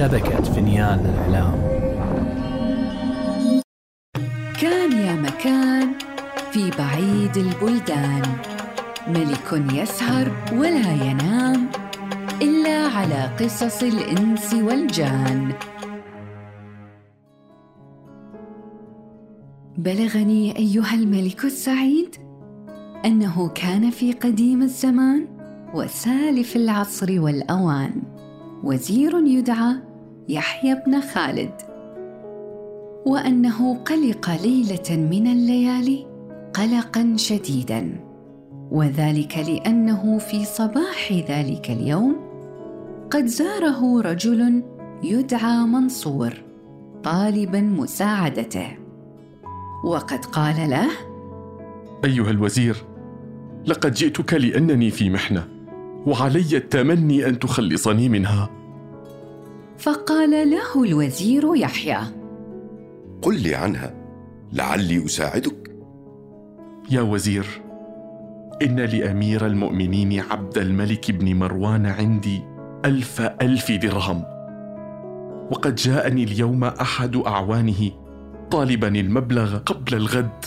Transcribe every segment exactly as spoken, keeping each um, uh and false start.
شبكة فينيان الإعلام. كان يا مكان في بعيد البلدان، ملك يسهر ولا ينام إلا على قصص الإنس والجان. بلغني أيها الملك السعيد أنه كان في قديم الزمان وسالف العصر والأوان وزير يدعى يحيى بن خالد، وأنه قلق ليلة من الليالي قلقاً شديداً، وذلك لأنه في صباح ذلك اليوم قد زاره رجل يدعى منصور طالباً مساعدته، وقد قال له: أيها الوزير، لقد جئتك لأنني في محنة، وعلي التمني أن تخلصني منها. فقال له الوزير يحيى: قل لي عنها لعلي أساعدك. يا وزير، إن لأمير المؤمنين عبد الملك بن مروان عندي ألف ألف درهم، وقد جاءني اليوم أحد أعوانه طالبا المبلغ قبل الغد،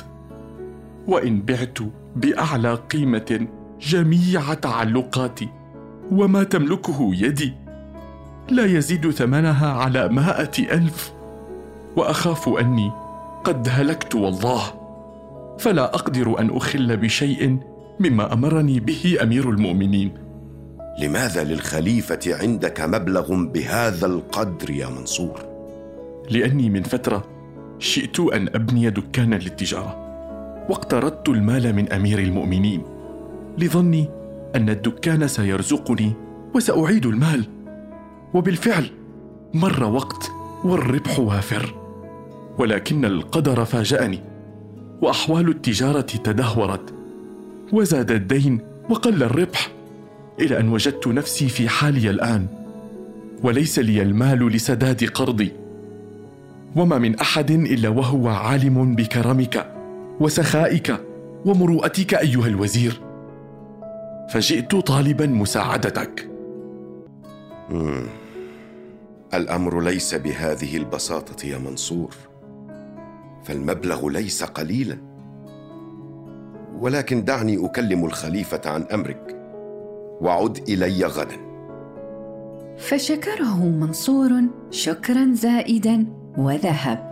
وإن بعت بأعلى قيمة جميع تعلقاتي وما تملكه يدي لا يزيد ثمنها على مائة ألف، وأخاف أني قد هلكت والله، فلا أقدر أن أخل بشيء مما أمرني به أمير المؤمنين. لماذا للخليفة عندك مبلغ بهذا القدر يا منصور؟ لأني من فترة شئت أن أبني دكانا للتجارة، واقترضت المال من أمير المؤمنين لظني أن الدكان سيرزقني وسأعيد المال، وبالفعل مر وقت والربح وافر، ولكن القدر فاجأني وأحوال التجارة تدهورت، وزاد الدين وقل الربح، إلى أن وجدت نفسي في حالي الآن وليس لي المال لسداد قرضي، وما من أحد إلا وهو عالم بكرمك وسخائك ومروءتك أيها الوزير، فجئت طالبا مساعدتك. مم. الأمر ليس بهذه البساطة يا منصور، فالمبلغ ليس قليلا، ولكن دعني أكلم الخليفة عن أمرك وعد إلي غدا. فشكره منصور شكرا زائدا وذهب،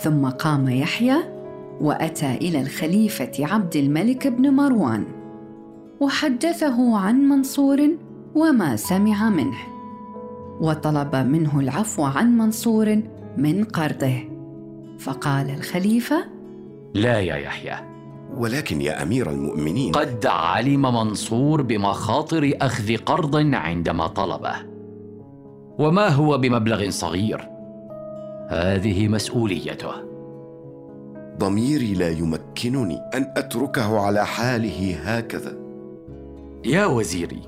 ثم قام يحيى وأتى إلى الخليفة عبد الملك بن مروان وحدثه عن منصور وما سمع منه، وطلب منه العفو عن منصور من قرضه. فقال الخليفة: لا يا يحيى، ولكن يا أمير المؤمنين، قد علم منصور بمخاطر أخذ قرض عندما طلبه، وما هو بمبلغ صغير، هذه مسؤوليته. ضميري لا يمكنني أن أتركه على حاله هكذا. يا وزيري،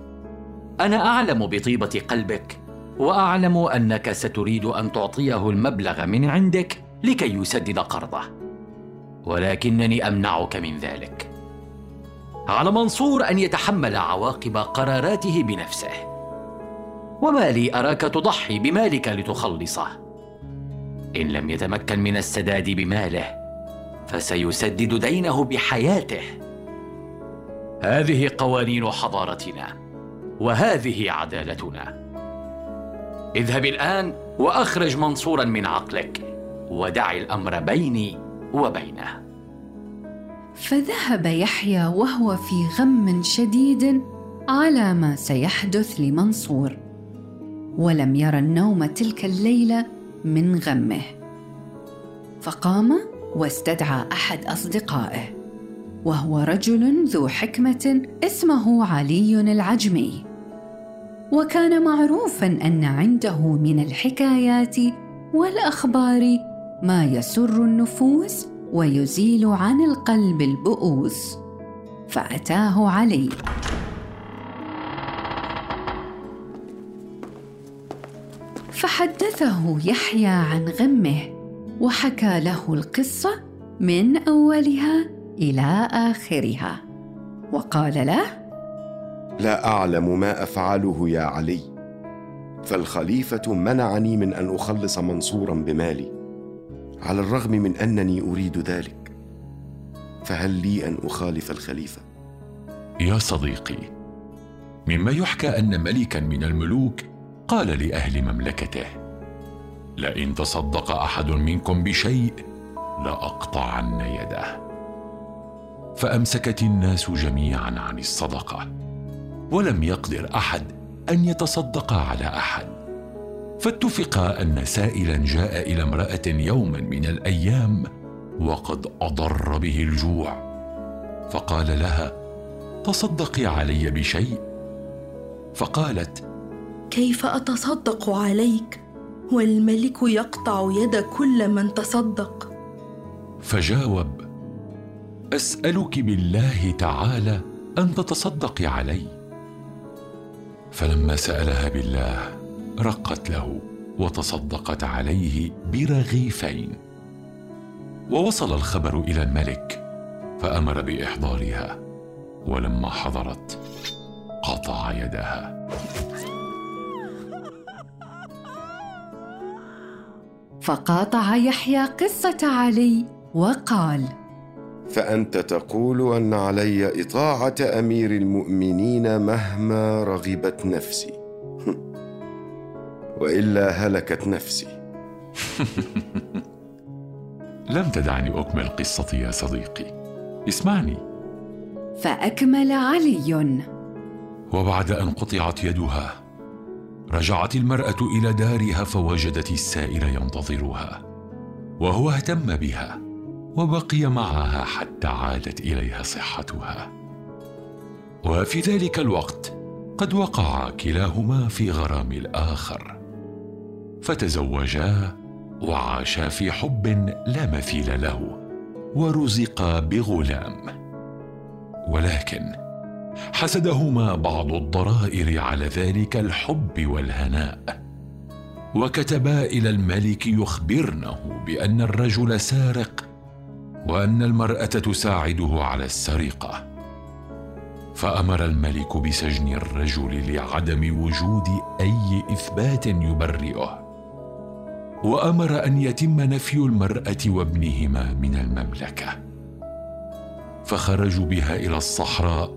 أنا أعلم بطيبة قلبك، وأعلم أنك ستريد أن تعطيه المبلغ من عندك لكي يسدد قرضه، ولكنني أمنعك من ذلك. على منصور أن يتحمل عواقب قراراته بنفسه، وما لي أراك تضحي بمالك لتخلصه. إن لم يتمكن من السداد بماله فسيسدد دينه بحياته. هذه قوانين حضارتنا، وهذه عدالتنا. اذهب الآن وأخرج منصوراً من عقلك، ودع الأمر بيني وبينه. فذهب يحيى وهو في غم شديد على ما سيحدث لمنصور، ولم ير النوم تلك الليلة من غمه. فقام واستدعى أحد أصدقائه، وهو رجل ذو حكمة اسمه علي العجمي، وكان معروفاً أن عنده من الحكايات والأخبار ما يسر النفوس ويزيل عن القلب البؤوس. فأتاه علي. فحدثه يحيى عن غمه، وحكى له القصة من أولها إلى آخرها، وقال له: لا أعلم ما أفعله يا علي، فالخليفة منعني من أن أخلص منصورا بمالي على الرغم من أنني أريد ذلك، فهل لي أن أخالف الخليفة؟ يا صديقي، مما يحكى أن ملكا من الملوك قال لأهل مملكته: لئن تصدق أحد منكم بشيء لأقطعن يده. فأمسكت الناس جميعا عن الصدقة، ولم يقدر أحد أن يتصدق على أحد. فاتفقا أن سائلا جاء إلى امرأة يوما من الأيام وقد أضر به الجوع، فقال لها: تصدقي علي بشيء. فقالت: كيف أتصدق عليك والملك يقطع يد كل من تصدق؟ فجاوب: أسألك بالله تعالى أن تتصدقي علي. فلما سألها بالله رقت له وتصدقت عليه برغيفين. ووصل الخبر إلى الملك فأمر بإحضارها، ولما حضرت قطع يدها. فقاطع يحيى قصة علي وقال: فأنت تقول أن علي إطاعة أمير المؤمنين مهما رغبت نفسي، وإلا هلكت نفسي. لم تدعني أكمل قصتي يا صديقي، اسمعني. فأكمل علي: وبعد أن قطعت يدها رجعت المرأة إلى دارها فوجدت السائل ينتظرها، وهو اهتم بها وبقي معها حتى عادت إليها صحتها. وفي ذلك الوقت قد وقع كلاهما في غرام الآخر، فتزوجا وعاشا في حب لا مثيل له، ورزقا بغلام. ولكن حسدهما بعض الضرائر على ذلك الحب والهناء، وكتبا إلى الملك يخبرنه بأن الرجل سارق وأن المرأة تساعده على السرقة. فأمر الملك بسجن الرجل لعدم وجود أي إثبات يبرئه، وأمر أن يتم نفي المرأة وابنهما من المملكة. فخرجوا بها إلى الصحراء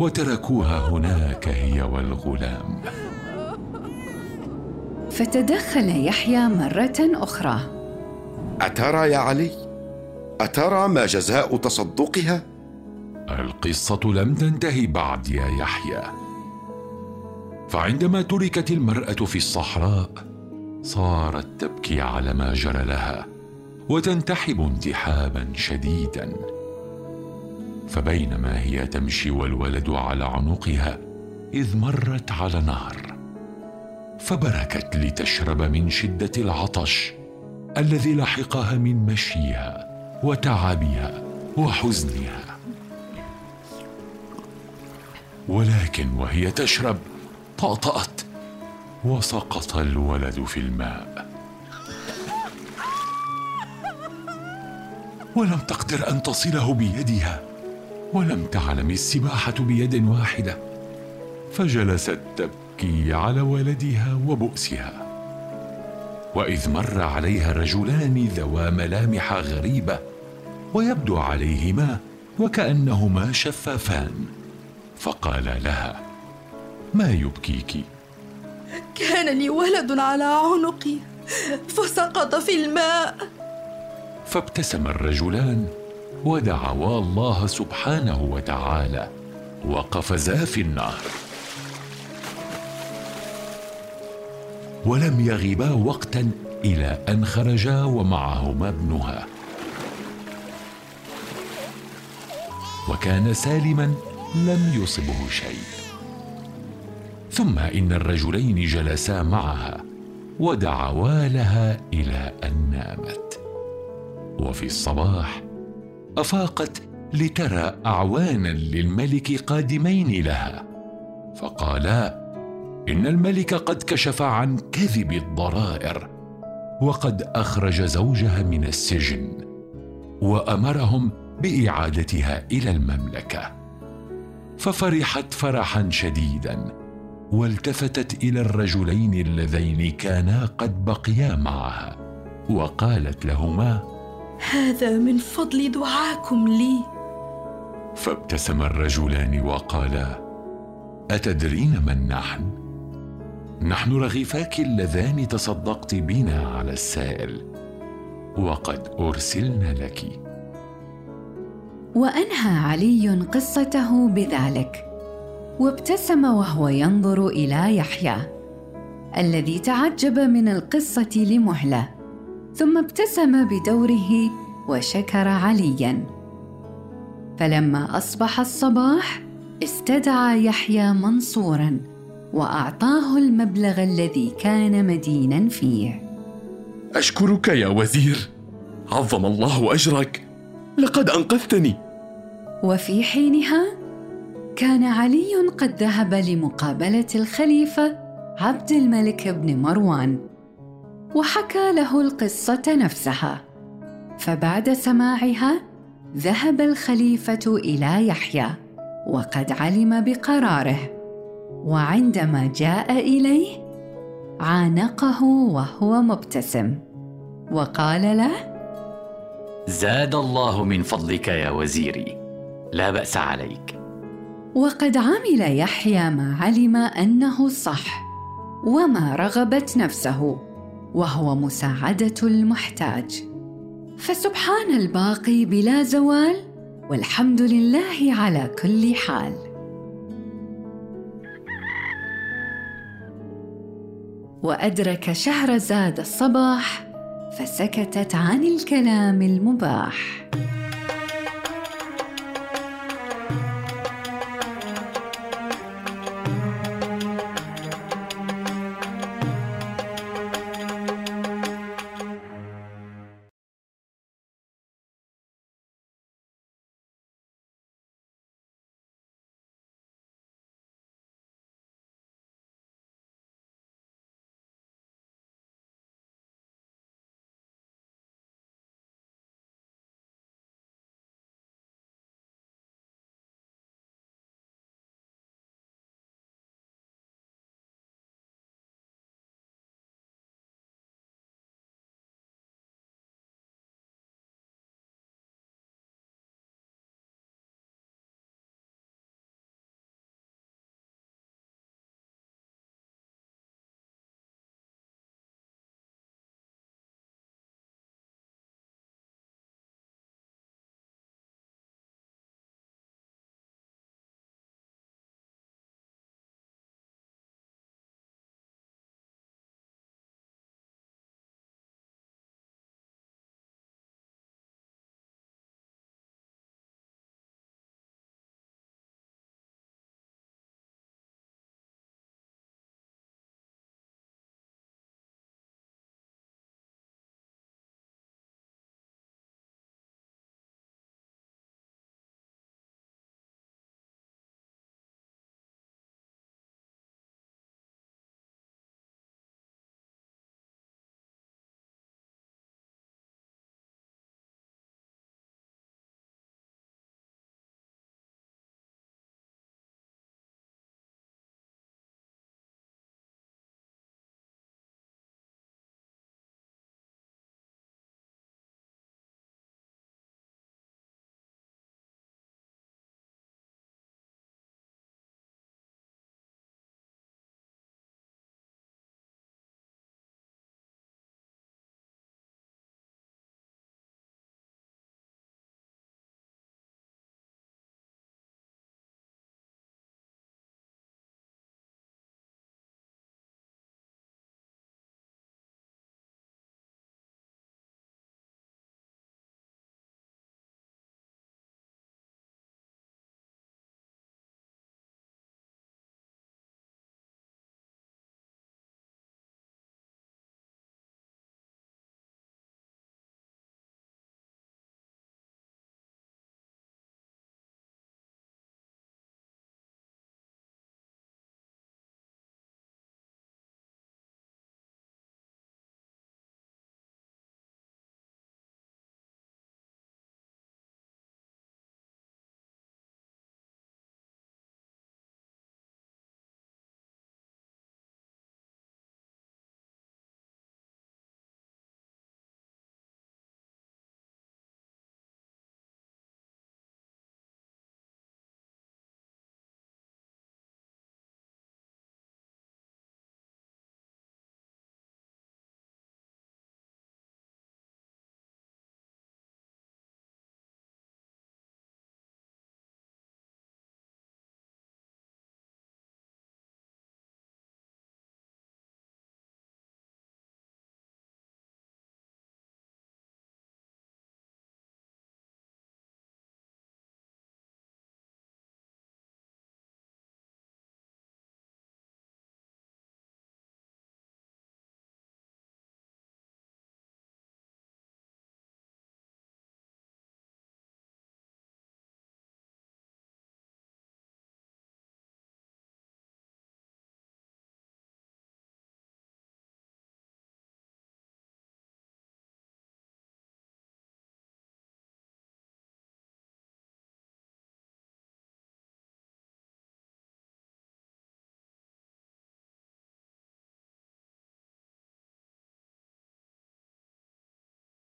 وتركوها هناك هي والغلام. فتدخل يحيى مرة أخرى: أترى يا علي؟ أترى ما جزاء تصدقها؟ القصة لم تنتهي بعد يا يحيى. فعندما تركت المرأة في الصحراء صارت تبكي على ما جرى لها وتنتحب انتحابا شديدا. فبينما هي تمشي والولد على عنقها إذ مرت على نهر، فبركت لتشرب من شدة العطش الذي لحقها من مشيها وتعبها وحزنها. ولكن وهي تشرب طأطأت وسقط الولد في الماء، ولم تقدر أن تصله بيدها، ولم تعلم السباحة بيد واحدة، فجلست تبكي على ولدها وبؤسها. وإذ مر عليها رجلان ذوا ملامح غريبة ويبدو عليهما وكأنهما شفافان، فقال لها: ما يبكيك؟ كان لي ولد على عنقي فسقط في الماء. فابتسم الرجلان ودعوا الله سبحانه وتعالى وقفزا في النهر، ولم يغبا وقتا إلى أن خرجا ومعهما ابنها، وكان سالما لم يصبه شيء. ثم إن الرجلين جلسا معها ودعوا لها إلى أن نامت. وفي الصباح أفاقت لترى أعوانا للملك قادمين لها، فقالا: إن الملك قد كشف عن كذب الضرائر وقد أخرج زوجها من السجن وأمرهم بإعادتها إلى المملكة. ففرحت فرحا شديدا والتفتت إلى الرجلين اللذين كانا قد بقيا معها وقالت لهما: هذا من فضل دعاكم لي. فابتسم الرجلان وقالا: أتدرين من نحن؟ نحن رغيفاك اللذان تصدقت بنا على السائل، وقد أرسلنا لك. وأنهى علي قصته بذلك، وابتسم وهو ينظر إلى يحيى الذي تعجب من القصة لمهلة، ثم ابتسم بدوره وشكر عليا. فلما أصبح الصباح استدعى يحيى منصورا وأعطاه المبلغ الذي كان مدينا فيه. أشكرك يا وزير، عظم الله أجرك، لقد أنقذتني. وفي حينها كان علي قد ذهب لمقابلة الخليفة عبد الملك بن مروان، وحكى له القصة نفسها. فبعد سماعها ذهب الخليفة إلى يحيى وقد علم بقراره، وعندما جاء إليه عانقه وهو مبتسم وقال له: زاد الله من فضلك يا وزيري، لا بأس عليك. وقد عمل يحيى ما علم أنه الصح وما رغبت نفسه، وهو مساعدة المحتاج. فسبحان الباقي بلا زوال، والحمد لله على كل حال. وأدرك شهرزاد الصباح فسكتت عن الكلام المباح.